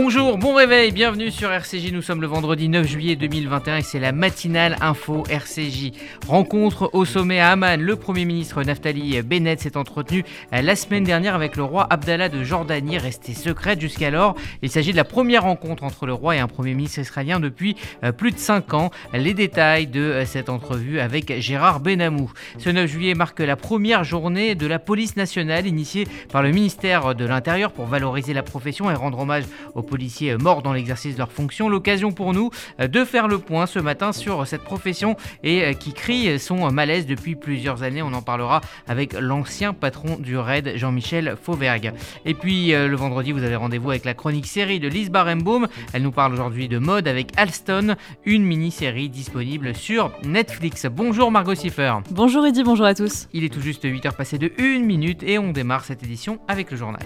Bonjour, bon réveil, bienvenue sur RCJ, nous sommes le vendredi 9 juillet 2021 et c'est la matinale info RCJ. Rencontre au sommet à Amman, le Premier ministre Naftali Bennett s'est entretenu la semaine dernière avec le roi Abdallah de Jordanie, restée secrète jusqu'alors. Il s'agit de la première rencontre entre le roi et un Premier ministre israélien depuis plus de 5 ans. Les détails de cette entrevue avec Gérard Benamou. Ce 9 juillet marque la première journée de la police nationale initiée par le ministère de l'Intérieur pour valoriser la profession et rendre hommage aux policiers morts dans l'exercice de leurs fonctions. L'occasion pour nous de faire le point ce matin sur cette profession et qui crie son malaise depuis plusieurs années. On en parlera avec l'ancien patron du RAID, Jean-Michel Fauvergue. Et puis le vendredi, vous avez rendez-vous avec la chronique série de Lise Barenboim. Elle nous parle aujourd'hui de mode avec Alston, une mini-série disponible sur Netflix. Bonjour Margot Siffer. Bonjour Eddy, bonjour à tous. Il est tout juste 8h passées de 1 minute et on démarre cette édition avec le journal.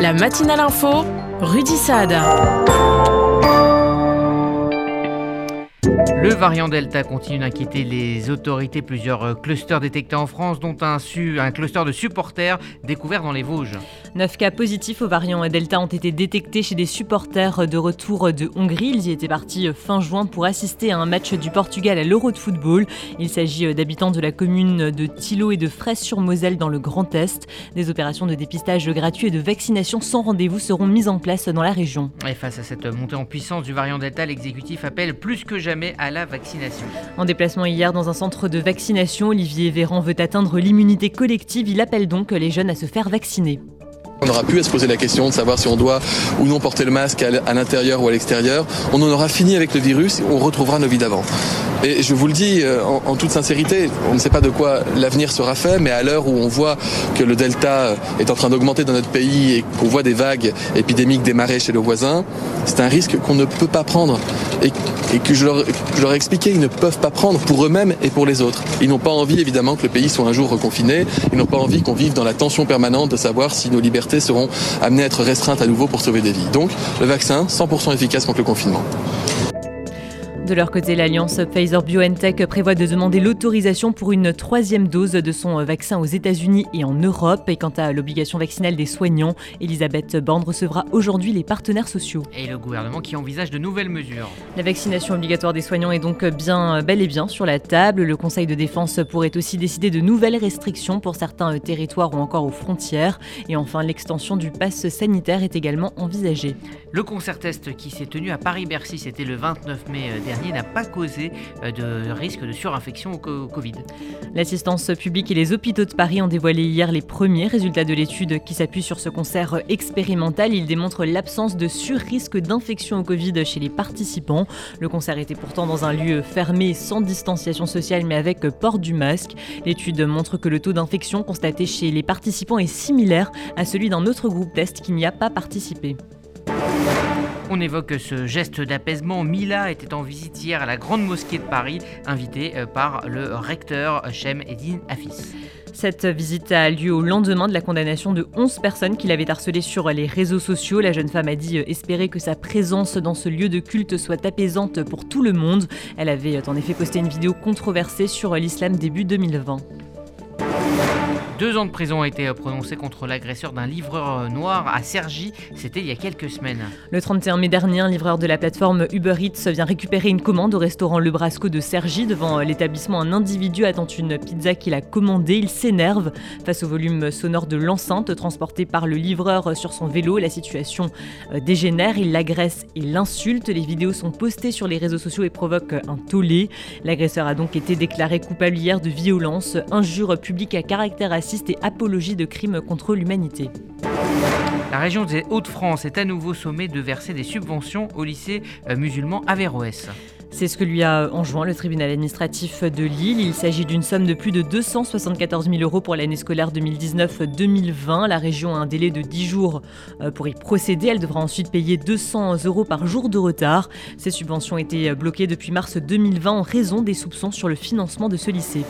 La matinale info, Rudy Saada. Le variant Delta continue d'inquiéter les autorités. Plusieurs clusters détectés en France, dont un cluster de supporters découvert dans les Vosges. 9 cas positifs au variant Delta ont été détectés chez des supporters de retour de Hongrie. Ils y étaient partis fin juin pour assister à un match du Portugal à l'Euro de football. Il s'agit d'habitants de la commune de Thilo et de Fraise-sur-Moselle dans le Grand Est. Des opérations de dépistage gratuit et de vaccination sans rendez-vous seront mises en place dans la région. Et face à cette montée en puissance du variant Delta, l'exécutif appelle plus que jamais à la vaccination. En déplacement hier dans un centre de vaccination, Olivier Véran veut atteindre l'immunité collective. Il appelle donc les jeunes à se faire vacciner. On n'aura plus à se poser la question de savoir si on doit ou non porter le masque à l'intérieur ou à l'extérieur. On en aura fini avec le virus et on retrouvera nos vies d'avant. Et je vous le dis en toute sincérité, on ne sait pas de quoi l'avenir sera fait, mais à l'heure où on voit que le Delta est en train d'augmenter dans notre pays et qu'on voit des vagues épidémiques démarrer chez le voisin, c'est un risque qu'on ne peut pas prendre et que je leur ai expliqué, ils ne peuvent pas prendre pour eux-mêmes et pour les autres. Ils n'ont pas envie évidemment que le pays soit un jour reconfiné, ils n'ont pas envie qu'on vive dans la tension permanente de savoir si nos libertés seront amenées à être restreintes à nouveau pour sauver des vies. Donc, le vaccin 100% efficace contre le confinement. De leur côté, l'alliance Pfizer-BioNTech prévoit de demander l'autorisation pour une 3e dose de son vaccin aux États-Unis et en Europe. Et quant à l'obligation vaccinale des soignants, Elisabeth Borne recevra aujourd'hui les partenaires sociaux. Et le gouvernement qui envisage de nouvelles mesures. La vaccination obligatoire des soignants est donc bel et bien sur la table. Le Conseil de défense pourrait aussi décider de nouvelles restrictions pour certains territoires ou encore aux frontières. Et enfin, l'extension du pass sanitaire est également envisagée. Le concert test qui s'est tenu à Paris-Bercy, c'était le 29 mai dernier. N'a pas causé de risque de surinfection au Covid. L'assistance publique et les hôpitaux de Paris ont dévoilé hier les premiers résultats de l'étude qui s'appuie sur ce concert expérimental. Il démontre l'absence de surrisque d'infection au Covid chez les participants. Le concert était pourtant dans un lieu fermé, sans distanciation sociale, mais avec port du masque. L'étude montre que le taux d'infection constaté chez les participants est similaire à celui d'un autre groupe test qui n'y a pas participé. On évoque ce geste d'apaisement. Mila était en visite hier à la Grande Mosquée de Paris, invitée par le recteur Shem Eddin Afis. Cette visite a lieu au lendemain de la condamnation de 11 personnes qui l'avaient harcelée sur les réseaux sociaux. La jeune femme a dit espérer que sa présence dans ce lieu de culte soit apaisante pour tout le monde. Elle avait en effet posté une vidéo controversée sur l'islam début 2020. 2 ans de prison a été prononcé contre l'agresseur d'un livreur noir à Cergy, c'était il y a quelques semaines. Le 31 mai dernier, un livreur de la plateforme Uber Eats vient récupérer une commande au restaurant Le Brasco de Cergy. Devant l'établissement, un individu attend une pizza qu'il a commandée. Il s'énerve face au volume sonore de l'enceinte transportée par le livreur sur son vélo. La situation dégénère, il l'agresse et l'insulte. Les vidéos sont postées sur les réseaux sociaux et provoquent un tollé. L'agresseur a donc été déclaré coupable hier de violence, injure publique à caractère raciste et apologie de crimes contre l'humanité. La région des Hauts-de-France est à nouveau sommée de verser des subventions au lycée musulman Averroès. C'est ce que lui a enjoint le tribunal administratif de Lille. Il s'agit d'une somme de plus de 274 000 euros pour l'année scolaire 2019-2020. La région a un délai de 10 jours pour y procéder. Elle devra ensuite payer 200 euros par jour de retard. Ces subventions étaient bloquées depuis mars 2020 en raison des soupçons sur le financement de ce lycée.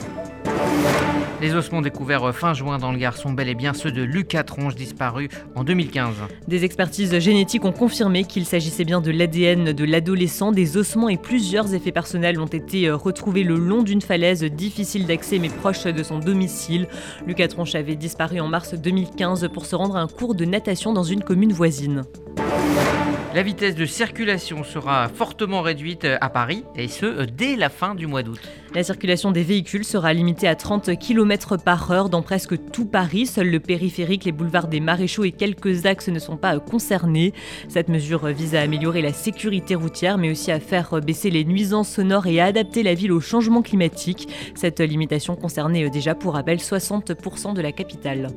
Les ossements découverts fin juin dans le Gard sont bel et bien ceux de Lucas Tronche, disparu en 2015. Des expertises génétiques ont confirmé qu'il s'agissait bien de l'ADN de l'adolescent. Des ossements et plusieurs effets personnels ont été retrouvés le long d'une falaise difficile d'accès mais proche de son domicile. Lucas Tronche avait disparu en mars 2015 pour se rendre à un cours de natation dans une commune voisine. La vitesse de circulation sera fortement réduite à Paris, et ce, dès la fin du mois d'août. La circulation des véhicules sera limitée à 30 km par heure dans presque tout Paris. Seul le périphérique, les boulevards des Maréchaux et quelques axes ne sont pas concernés. Cette mesure vise à améliorer la sécurité routière, mais aussi à faire baisser les nuisances sonores et à adapter la ville au changement climatique. Cette limitation concernait déjà, pour rappel, 60% de la capitale.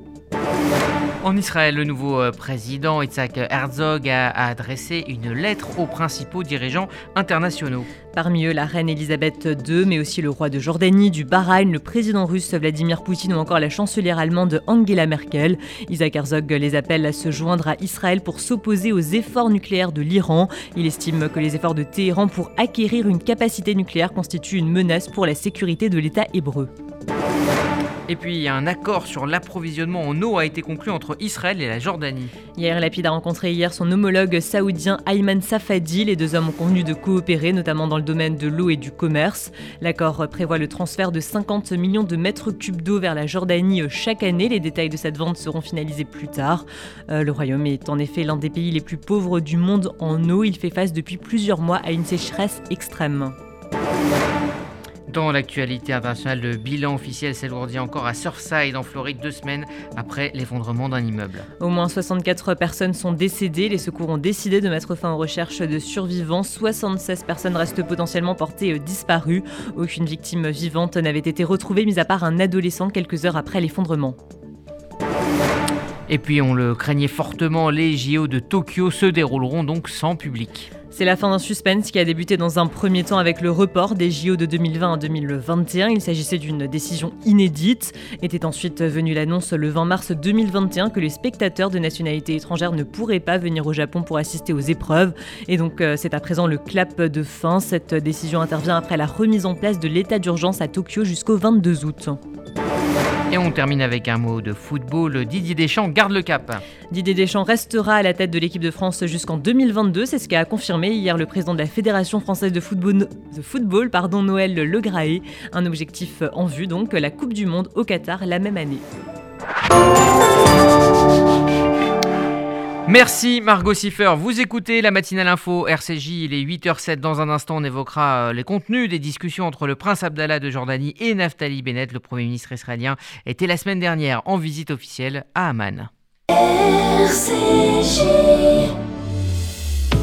En Israël, le nouveau président Isaac Herzog a adressé une lettre aux principaux dirigeants internationaux. Parmi eux, la reine Elisabeth II, mais aussi le roi de Jordanie, du Bahreïn, le président russe Vladimir Poutine ou encore la chancelière allemande Angela Merkel. Isaac Herzog les appelle à se joindre à Israël pour s'opposer aux efforts nucléaires de l'Iran. Il estime que les efforts de Téhéran pour acquérir une capacité nucléaire constituent une menace pour la sécurité de l'État hébreu. Et puis, un accord sur l'approvisionnement en eau a été conclu entre Israël et la Jordanie. Yair Lapid a rencontré hier son homologue saoudien Ayman Safadi. Les deux hommes ont convenu de coopérer, notamment dans le domaine de l'eau et du commerce. L'accord prévoit le transfert de 50 millions de mètres cubes d'eau vers la Jordanie chaque année. Les détails de cette vente seront finalisés plus tard. Le Royaume est en effet l'un des pays les plus pauvres du monde en eau. Il fait face depuis plusieurs mois à une sécheresse extrême. Dans l'actualité internationale, le bilan officiel s'alourdit encore à Surfside en Floride 2 semaines après l'effondrement d'un immeuble. Au moins 64 personnes sont décédées. Les secours ont décidé de mettre fin aux recherches de survivants. 76 personnes restent potentiellement portées disparues. Aucune victime vivante n'avait été retrouvée, mis à part un adolescent quelques heures après l'effondrement. Et puis on le craignait fortement, les JO de Tokyo se dérouleront donc sans public. C'est la fin d'un suspense qui a débuté dans un premier temps avec le report des JO de 2020 à 2021. Il s'agissait d'une décision inédite. Était ensuite venue l'annonce le 20 mars 2021 que les spectateurs de nationalité étrangère ne pourraient pas venir au Japon pour assister aux épreuves. Et donc c'est à présent le clap de fin. Cette décision intervient après la remise en place de l'état d'urgence à Tokyo jusqu'au 22 août. Et on termine avec un mot de football. Didier Deschamps garde le cap. Didier Deschamps restera à la tête de l'équipe de France jusqu'en 2022. C'est ce qu'a confirmé hier le président de la Fédération française de football, Noël Le Graët. Un objectif en vue, donc la Coupe du Monde au Qatar la même année. Merci Margot Siffer, vous écoutez la matinale info RCJ, il est 8h07, dans un instant on évoquera les contenus des discussions entre le prince Abdallah de Jordanie et Naftali Bennett, le premier ministre israélien, était la semaine dernière en visite officielle à Amman. RCJ.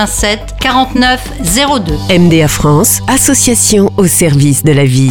27 49 02. MDA France, association au service de la vie.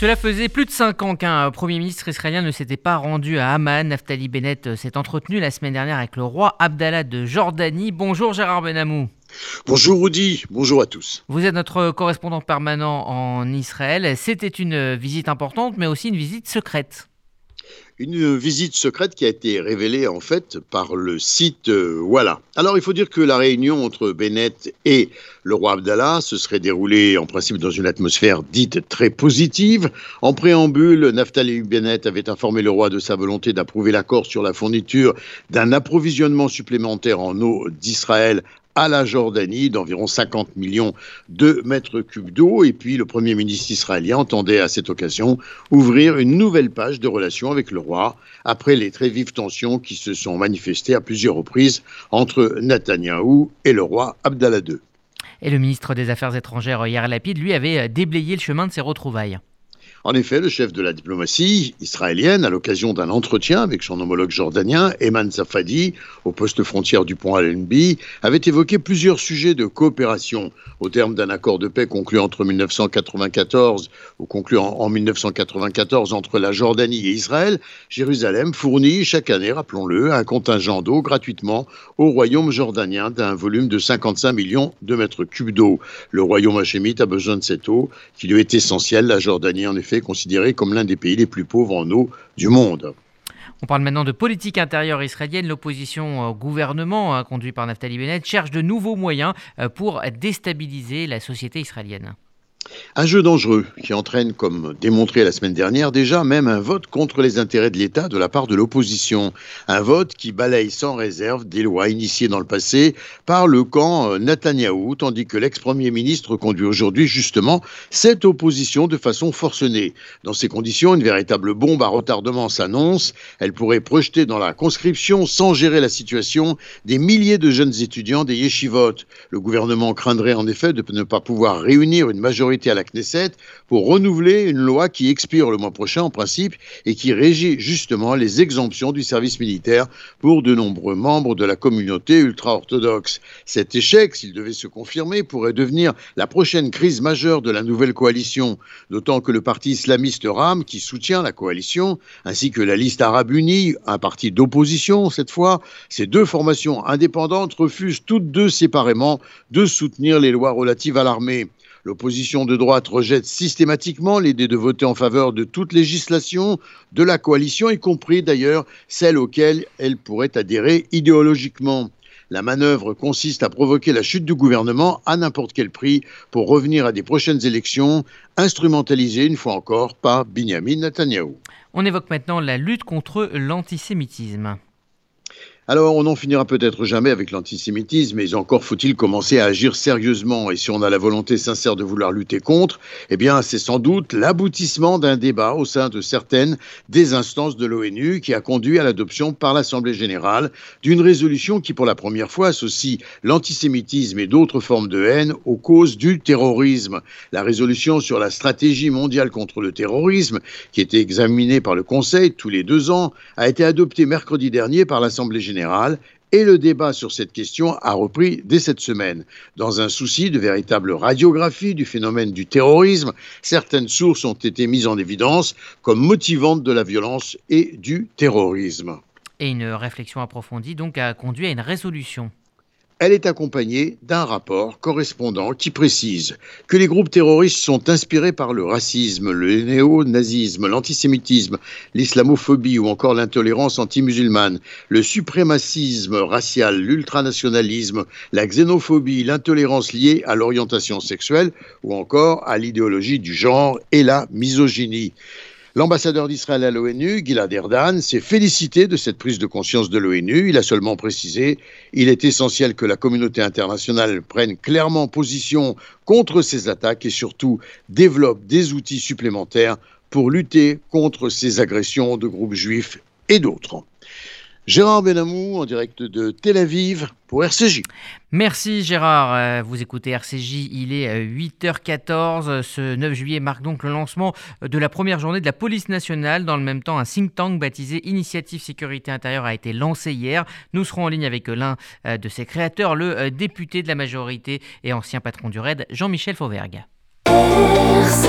Cela faisait plus de 5 ans qu'un Premier ministre israélien ne s'était pas rendu à Amman. Naftali Bennett s'est entretenu la semaine dernière avec le roi Abdallah de Jordanie. Bonjour Gérard Benamou. Bonjour Rudy, bonjour à tous. Vous êtes notre correspondant permanent en Israël. C'était une visite importante, mais aussi une visite secrète. Une visite secrète qui a été révélée en fait par le site Voilà. Alors il faut dire que la réunion entre Bennett et le roi Abdallah se serait déroulée en principe dans une atmosphère dite très positive. En préambule, Naftali Bennett avait informé le roi de sa volonté d'approuver l'accord sur la fourniture d'un approvisionnement supplémentaire en eau d'Israël à la Jordanie d'environ 50 millions de mètres cubes d'eau. Et puis le Premier ministre israélien entendait à cette occasion ouvrir une nouvelle page de relations avec le roi après les très vives tensions qui se sont manifestées à plusieurs reprises entre Netanyahou et le roi Abdallah II. Et le ministre des Affaires étrangères Yair Lapid, lui, avait déblayé le chemin de ses retrouvailles. En effet, le chef de la diplomatie israélienne, à l'occasion d'un entretien avec son homologue jordanien, Ayman Safadi, au poste frontière du pont Allenby, avait évoqué plusieurs sujets de coopération au terme d'un accord de paix conclu en 1994 entre la Jordanie et Israël. Jérusalem fournit chaque année, rappelons-le, un contingent d'eau gratuitement au royaume jordanien d'un volume de 55 millions de mètres cubes d'eau. Le royaume hachémite a besoin de cette eau qui lui est essentielle. La Jordanie, en effet, considéré comme l'un des pays les plus pauvres en eau du monde. On parle maintenant de politique intérieure israélienne. L'opposition au gouvernement conduit par Naftali Bennett cherche de nouveaux moyens pour déstabiliser la société israélienne. Un jeu dangereux qui entraîne, comme démontré la semaine dernière déjà, même un vote contre les intérêts de l'État de la part de l'opposition. Un vote qui balaye sans réserve des lois initiées dans le passé par le camp Netanyahou, tandis que l'ex-premier ministre conduit aujourd'hui justement cette opposition de façon forcenée. Dans ces conditions, une véritable bombe à retardement s'annonce. Elle pourrait projeter dans la conscription, sans gérer la situation, des milliers de jeunes étudiants des yeshivotes. Le gouvernement craindrait en effet de ne pas pouvoir réunir une majorité à la Knesset pour renouveler une loi qui expire le mois prochain en principe et qui régit justement les exemptions du service militaire pour de nombreux membres de la communauté ultra-orthodoxe. Cet échec, s'il devait se confirmer, pourrait devenir la prochaine crise majeure de la nouvelle coalition, d'autant que le parti islamiste RAM, qui soutient la coalition, ainsi que la liste arabe unie, un parti d'opposition cette fois, ces deux formations indépendantes refusent toutes deux séparément de soutenir les lois relatives à l'armée. L'opposition de droite rejette systématiquement l'idée de voter en faveur de toute législation de la coalition, y compris d'ailleurs celle auxquelles elle pourrait adhérer idéologiquement. La manœuvre consiste à provoquer la chute du gouvernement à n'importe quel prix pour revenir à des prochaines élections, instrumentalisées une fois encore par Binyamin Netanyahou. On évoque maintenant la lutte contre l'antisémitisme. Alors, on n'en finira peut-être jamais avec l'antisémitisme, mais encore faut-il commencer à agir sérieusement. Et si on a la volonté sincère de vouloir lutter contre, eh bien, c'est sans doute l'aboutissement d'un débat au sein de certaines des instances de l'ONU qui a conduit à l'adoption par l'Assemblée générale d'une résolution qui, pour la première fois, associe l'antisémitisme et d'autres formes de haine aux causes du terrorisme. La résolution sur la stratégie mondiale contre le terrorisme, qui était examinée par le Conseil tous les 2 ans, a été adoptée mercredi dernier par l'Assemblée générale. Et le débat sur cette question a repris dès cette semaine. Dans un souci de véritable radiographie du phénomène du terrorisme, certaines sources ont été mises en évidence comme motivantes de la violence et du terrorisme. Et une réflexion approfondie donc a conduit à une résolution. Elle est accompagnée d'un rapport correspondant qui précise que les groupes terroristes sont inspirés par le racisme, le néo-nazisme, l'antisémitisme, l'islamophobie ou encore l'intolérance anti-musulmane, le suprémacisme racial, l'ultranationalisme, la xénophobie, l'intolérance liée à l'orientation sexuelle ou encore à l'idéologie du genre et la misogynie. L'ambassadeur d'Israël à l'ONU, Gilad Erdan, s'est félicité de cette prise de conscience de l'ONU. Il a seulement précisé « Il est essentiel que la communauté internationale prenne clairement position contre ces attaques et surtout développe des outils supplémentaires pour lutter contre ces agressions de groupes juifs et d'autres. » Gérard Benamou, en direct de Tel Aviv pour RCJ. Merci Gérard, vous écoutez RCJ, il est 8h14. Ce 9 juillet marque donc le lancement de la première journée de la police nationale. Dans le même temps, un think tank baptisé Initiative Sécurité Intérieure a été lancé hier. Nous serons en ligne avec l'un de ses créateurs, le député de la majorité et ancien patron du RAID, Jean-Michel Fauvergue. RCJ.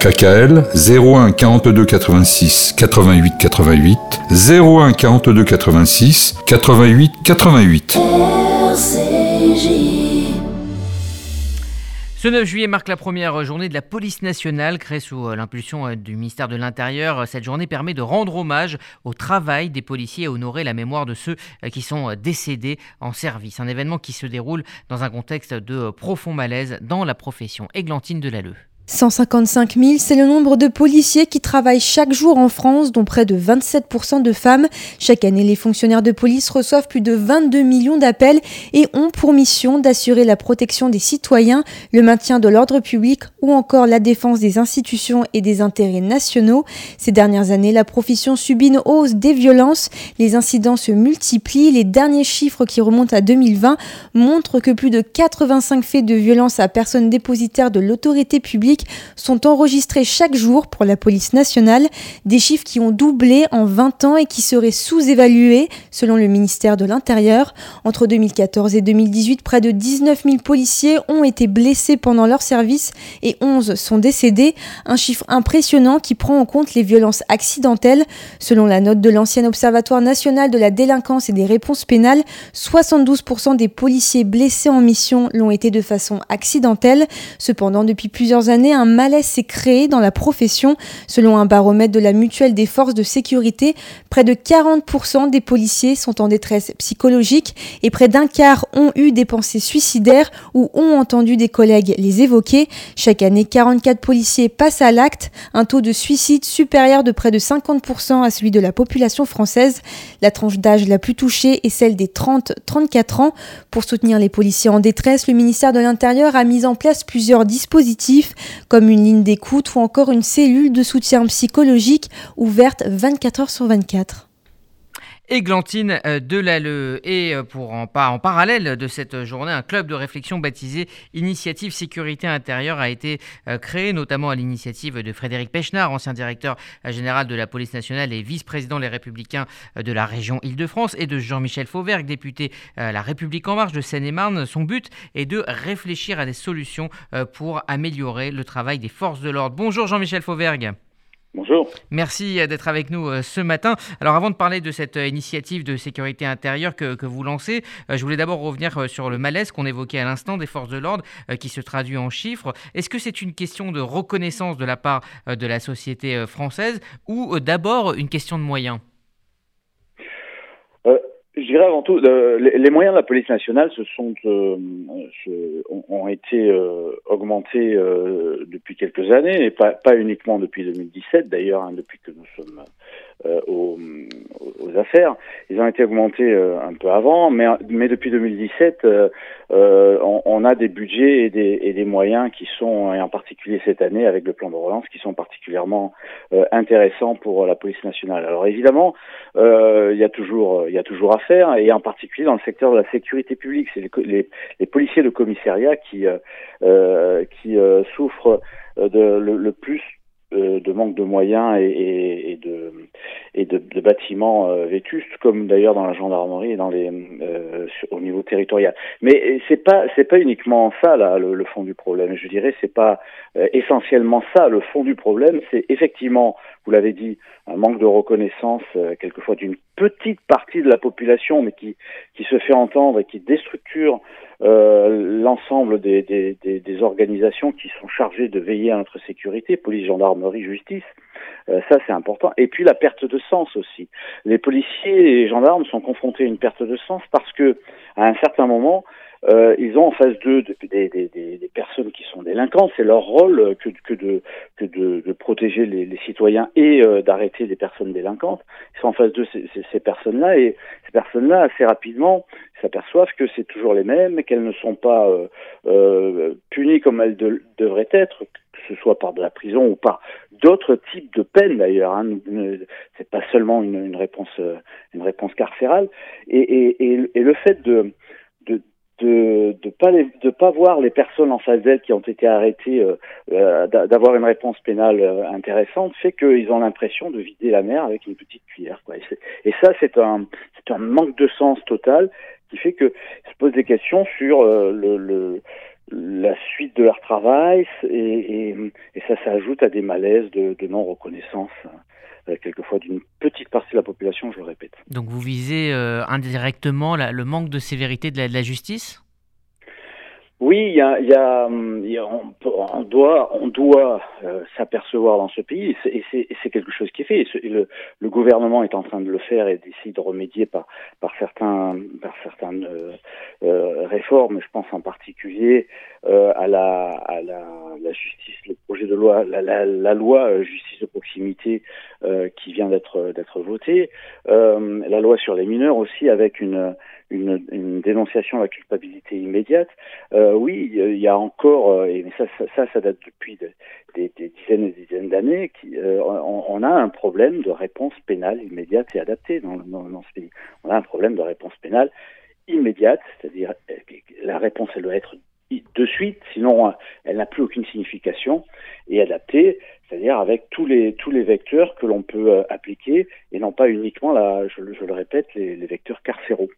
KKL 01 42 86 88 88 01 42 86 88 88. Ce 9 juillet marque la première journée de la police nationale créée sous l'impulsion du ministère de l'Intérieur. Cette journée permet de rendre hommage au travail des policiers et honorer la mémoire de ceux qui sont décédés en service. Un événement qui se déroule dans un contexte de profond malaise dans la profession. Églantine de l'Alleu. 155 000, c'est le nombre de policiers qui travaillent chaque jour en France, dont près de 27% de femmes. Chaque année, les fonctionnaires de police reçoivent plus de 22 millions d'appels et ont pour mission d'assurer la protection des citoyens, le maintien de l'ordre public ou encore la défense des institutions et des intérêts nationaux. Ces dernières années, la profession subit une hausse des violences. Les incidents se multiplient. Les derniers chiffres qui remontent à 2020 montrent que plus de 85 faits de violence à personne dépositaire de l'autorité publique sont enregistrés chaque jour pour la police nationale, des chiffres qui ont doublé en 20 ans et qui seraient sous-évalués selon le ministère de l'Intérieur. Entre 2014 et 2018, près de 19 000 policiers ont été blessés pendant leur service et 11 sont décédés, un chiffre impressionnant qui prend en compte les violences accidentelles. Selon la note de l'ancien Observatoire national de la délinquance et des réponses pénales, 72% des policiers blessés en mission l'ont été de façon accidentelle. Cependant, depuis plusieurs années, un malaise s'est créé dans la profession. Selon un baromètre de la Mutuelle des forces de sécurité, près de 40% des policiers sont en détresse psychologique et près d'un quart ont eu des pensées suicidaires ou ont entendu des collègues les évoquer. Chaque année, 44 policiers passent à l'acte, un taux de suicide supérieur de près de 50% à celui de la population française. La tranche d'âge la plus touchée est celle des 30-34 ans. Pour soutenir les policiers en détresse, le ministère de l'Intérieur a mis en place plusieurs dispositifs comme une ligne d'écoute ou encore une cellule de soutien psychologique ouverte 24h/24. Églantine de l'Alleu. Et en parallèle de cette journée, un club de réflexion baptisé Initiative Sécurité Intérieure a été créé, notamment à l'initiative de Frédéric Pechnard, ancien directeur général de la police nationale et vice-président Les Républicains de la région Île-de-France, et de Jean-Michel Fauvergue, député La République En Marche de Seine-et-Marne. Son but est de réfléchir à des solutions pour améliorer le travail des forces de l'ordre. Bonjour Jean-Michel Fauvergue. Bonjour. Merci d'être avec nous ce matin. Alors avant de parler de cette initiative de sécurité intérieure que vous lancez, je voulais d'abord revenir sur le malaise qu'on évoquait à l'instant des forces de l'ordre qui se traduit en chiffres. Est-ce que c'est une question de reconnaissance de la part de la société française ou d'abord une question de moyens ? Je dirais avant tout, les moyens de la police nationale ont été augmentés depuis quelques années, et pas uniquement depuis 2017 d'ailleurs, depuis que nous sommes aux affaires. Ils ont été augmentés un peu avant, mais depuis 2017, on a des budgets et des moyens qui sont, et en particulier cette année avec le plan de relance, qui sont particulièrement intéressants pour la police nationale. Alors évidemment, il y a toujours à faire, et en particulier dans le secteur de la sécurité publique. C'est les policiers de commissariat qui souffrent le plus de manque de moyens et de bâtiments vétustes, comme d'ailleurs dans la gendarmerie et au niveau territorial. Mais c'est pas uniquement ça là le fond du problème. Je dirais c'est pas essentiellement ça le fond du problème. C'est effectivement, vous l'avez dit, un manque de reconnaissance, quelquefois d'une petite partie de la population, mais qui se fait entendre et qui déstructure l'ensemble des organisations qui sont chargées de veiller à notre sécurité, police, gendarmerie, justice, ça c'est important. Et puis la perte de sens aussi. Les policiers et les gendarmes sont confrontés à une perte de sens parce que à un certain moment, ils ont en face d'eux des personnes qui sont délinquantes. C'est leur rôle que de protéger les citoyens et d'arrêter des personnes délinquantes. Ils sont en face d'eux ces personnes-là, et ces personnes-là assez rapidement s'aperçoivent que c'est toujours les mêmes, qu'elles ne sont pas punies comme elles devraient être, que ce soit par de la prison ou par d'autres types de peines d'ailleurs, hein. C'est pas seulement une réponse carcérale. Et le fait de pas voir les personnes en face d'elles qui ont été arrêtées, d'avoir une réponse pénale intéressante, fait qu'ils ont l'impression de vider la mer avec une petite cuillère, quoi. Et ça, c'est un manque de sens total qui fait que se posent des questions sur la suite de leur travail, et ça s'ajoute à des malaises de non-reconnaissance, quelquefois d'une petite partie de la population, je le répète. Donc vous visez indirectement le manque de sévérité de la justice ? Oui, on doit s'apercevoir dans ce pays, et c'est quelque chose qui est fait. Le gouvernement est en train de le faire et d'essayer de remédier par certaines réformes. Je pense en particulier à la justice, le projet de loi, la loi justice de proximité qui vient d'être votée, la loi sur les mineurs aussi, avec une dénonciation à la culpabilité immédiate. Oui, il y a encore, et ça date depuis des dizaines et des dizaines d'années, on a un problème de réponse pénale immédiate et adaptée dans ce pays. On a un problème de réponse pénale immédiate, c'est-à-dire la réponse, elle doit être de suite, sinon elle n'a plus aucune signification, et adaptée, c'est-à-dire avec tous les vecteurs que l'on peut appliquer, et non pas uniquement, je le répète, les vecteurs carcéraux.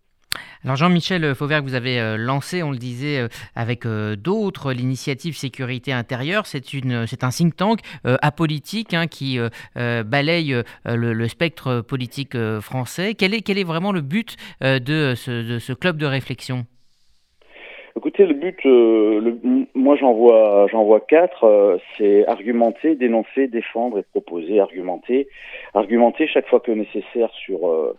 Alors Jean-Michel Fauvergue, vous avez lancé, on le disait, avec d'autres, l'initiative Sécurité Intérieure. C'est un think tank apolitique, hein, qui balaye le spectre politique français. Quel est vraiment le but de ce club de réflexion ? Écoutez, le but, moi j'en vois quatre, c'est argumenter, dénoncer, défendre et proposer. Argumenter chaque fois que nécessaire sur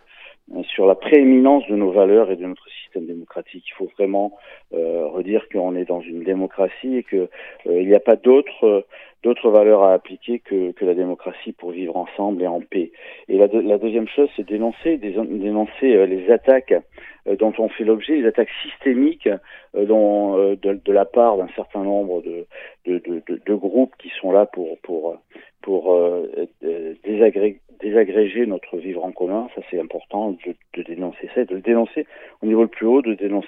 la prééminence de nos valeurs et de notre système démocratique. Il faut vraiment redire qu'on est dans une démocratie et que il n'y a pas d'autres valeurs à appliquer que la démocratie pour vivre ensemble et en paix. Et la deuxième chose, c'est dénoncer les attaques dont on fait l'objet, les attaques systémiques de la part d'un certain nombre de groupes qui sont là pour désagréger notre vivre en commun. Ça, c'est important de dénoncer ça, de le dénoncer au niveau le plus haut,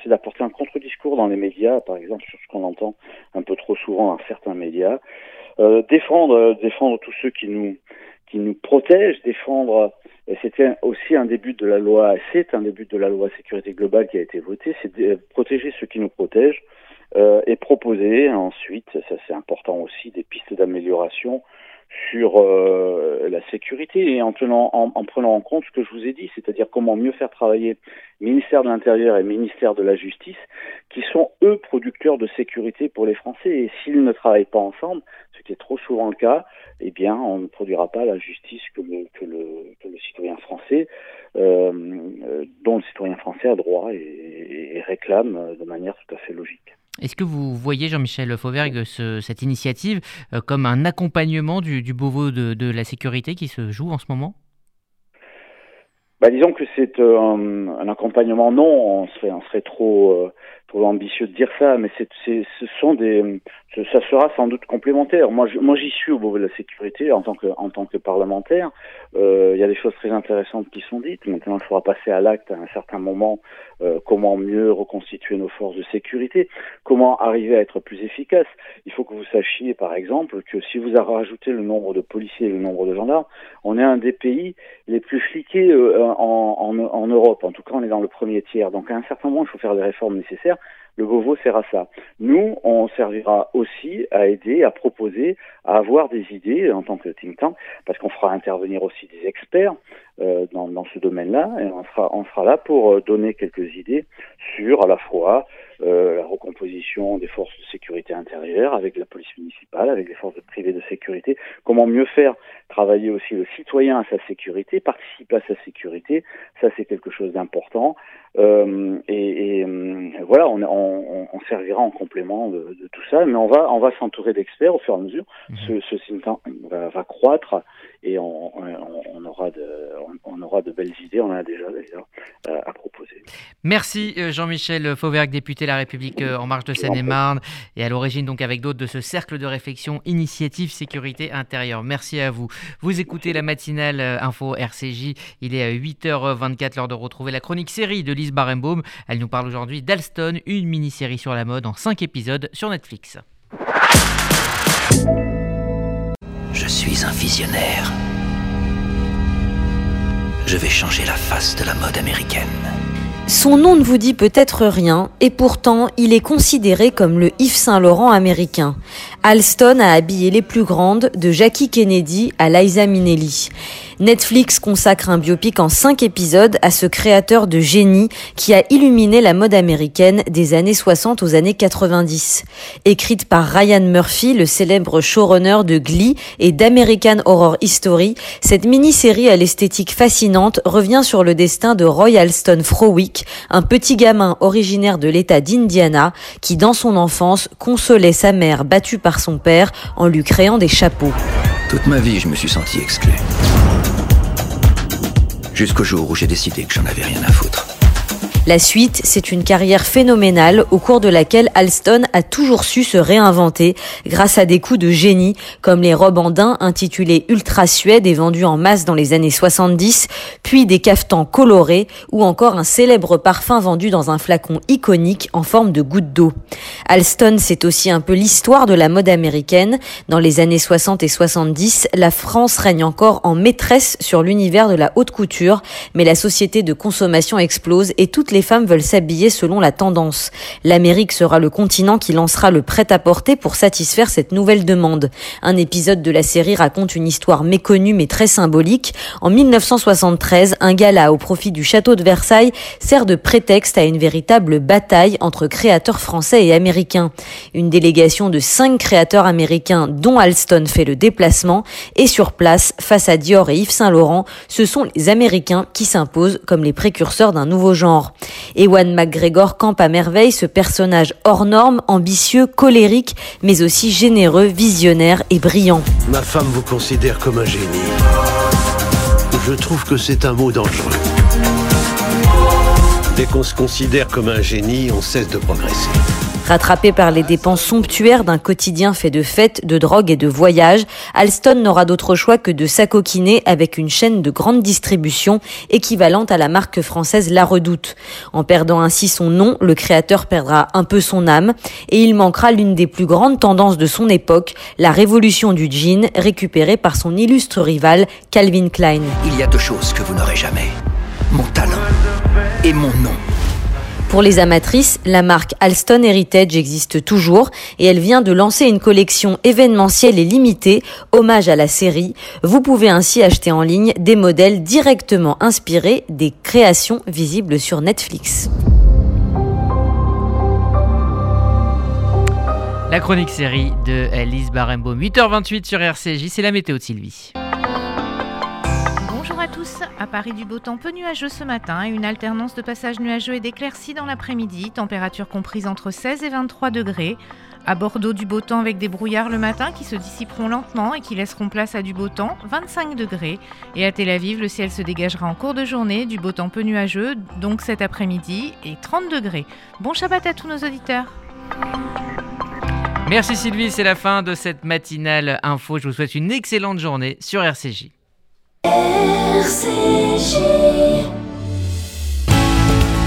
d'apporter un contre-discours dans les médias, par exemple, sur ce qu'on entend un peu trop souvent dans certains médias. Défendre tous ceux qui nous protègent, défendre, et c'était aussi un début de la loi, sécurité globale qui a été votée, c'est de protéger ceux qui nous protègent, et proposer ensuite, ça c'est important aussi, des pistes d'amélioration sur la sécurité, et en prenant en compte ce que je vous ai dit, c'est-à-dire comment mieux faire travailler ministère de l'Intérieur et ministère de la Justice, qui sont eux producteurs de sécurité pour les Français, et s'ils ne travaillent pas ensemble, ce qui est trop souvent le cas, eh bien on ne produira pas la justice que le citoyen français, dont le citoyen français a droit et réclame de manière tout à fait logique. Est-ce que vous voyez, Jean-Michel Fauvergue, cette initiative comme un accompagnement du Beauvau de la sécurité qui se joue en ce moment ? Disons que c'est un accompagnement, non, on serait trop ambitieux de dire ça, mais ça sera sans doute complémentaire. Moi, j'y suis au Beauvau de la sécurité en tant que parlementaire. Il y a des choses très intéressantes qui sont dites. Maintenant, il faudra passer à l'acte à un certain moment. Comment mieux reconstituer nos forces de sécurité? Comment arriver à être plus efficace? Il faut que vous sachiez, par exemple, que si vous rajoutez le nombre de policiers et le nombre de gendarmes, on est un des pays les plus fliqués en Europe. En tout cas, on est dans le premier tiers. Donc, à un certain moment, il faut faire les réformes nécessaires. le Beauvau sert à ça. Nous, on servira aussi à aider, à proposer, à avoir des idées en tant que think tank, parce qu'on fera intervenir aussi des experts dans ce domaine-là, et on sera là pour donner quelques idées sur à la fois la recomposition des forces de sécurité intérieure avec la police municipale, avec les forces privées de sécurité, comment mieux faire travailler aussi le citoyen à sa sécurité, participer à sa sécurité, ça c'est quelque chose d'important. Voilà, on servira en complément de tout ça, mais on va s'entourer d'experts au fur et à mesure. Ce think tank va croître et on aura de belles idées, on en a déjà d'ailleurs à proposer. Merci Jean-Michel Fauvergue, député La République En Marche de Seine-et-Marne et à l'origine donc avec d'autres de ce cercle de réflexion Initiative Sécurité Intérieure. Merci à vous. Vous écoutez la matinale info RCJ, il est à 8h24, l'heure de retrouver la chronique série de Lise Barenboim. Elle nous parle aujourd'hui d'Alston, une mini-série sur la mode en 5 épisodes sur Netflix. Je suis un visionnaire. Je vais changer la face de la mode américaine. Son nom ne vous dit peut-être rien, et pourtant, il est considéré comme le Yves Saint-Laurent américain. Alston a habillé les plus grandes, de Jackie Kennedy à Liza Minnelli. Netflix consacre un biopic en 5 épisodes à ce créateur de génie qui a illuminé la mode américaine des années 60 aux années 90. Écrite par Ryan Murphy, le célèbre showrunner de Glee et d'American Horror Story, cette mini-série à l'esthétique fascinante revient sur le destin de Roy Alston Frowick, un petit gamin originaire de l'État d'Indiana qui, dans son enfance, consolait sa mère battue par son père en lui créant des chapeaux. Toute ma vie, je me suis senti exclu. Jusqu'au jour où j'ai décidé que j'en avais rien à foutre. La suite, c'est une carrière phénoménale au cours de laquelle Alston a toujours su se réinventer grâce à des coups de génie comme les robes en daim intitulées Ultra Suède et vendues en masse dans les années 70, puis des cafetans colorés ou encore un célèbre parfum vendu dans un flacon iconique en forme de goutte d'eau. Alston, c'est aussi un peu l'histoire de la mode américaine. Dans les années 60 et 70, la France règne encore en maîtresse sur l'univers de la haute couture, mais la société de consommation explose et toutes les femmes veulent s'habiller selon la tendance. L'Amérique sera le continent qui lancera le prêt-à-porter pour satisfaire cette nouvelle demande. Un épisode de la série raconte une histoire méconnue mais très symbolique. En 1973, un gala au profit du château de Versailles sert de prétexte à une véritable bataille entre créateurs français et américains. Une délégation de 5 créateurs américains, dont Alston, fait le déplacement et sur place, face à Dior et Yves Saint-Laurent, ce sont les Américains qui s'imposent comme les précurseurs d'un nouveau genre. Ewan McGregor campe à merveille ce personnage hors norme, ambitieux, colérique, mais aussi généreux, visionnaire et brillant. Ma femme vous considère comme un génie. Je trouve que c'est un mot dangereux. Dès qu'on se considère comme un génie, on cesse de progresser. Rattrapé par les dépenses somptuaires d'un quotidien fait de fêtes, de drogue et de voyages, Alston n'aura d'autre choix que de s'acoquiner avec une chaîne de grande distribution équivalente à la marque française La Redoute. En perdant ainsi son nom, le créateur perdra un peu son âme et il manquera l'une des plus grandes tendances de son époque, la révolution du jean récupérée par son illustre rival Calvin Klein. Il y a 2 choses que vous n'aurez jamais, mon talent et mon nom. Pour les amatrices, la marque Alston Heritage existe toujours et elle vient de lancer une collection événementielle et limitée, hommage à la série. Vous pouvez ainsi acheter en ligne des modèles directement inspirés des créations visibles sur Netflix. La chronique série de Lise Barenboim, 8h28 sur RCJ, c'est la météo de Sylvie. Bonjour à tous. À Paris, du beau temps peu nuageux ce matin et une alternance de passages nuageux et d'éclaircies dans l'après-midi, température comprise entre 16 et 23 degrés. À Bordeaux, du beau temps avec des brouillards le matin qui se dissiperont lentement et qui laisseront place à du beau temps, 25 degrés. Et à Tel Aviv, le ciel se dégagera en cours de journée, du beau temps peu nuageux, donc cet après-midi, et 30 degrés. Bon Shabbat à tous nos auditeurs. Merci Sylvie, c'est la fin de cette matinale info. Je vous souhaite une excellente journée sur RCJ. RCJ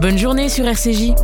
Bonne journée sur RCJ.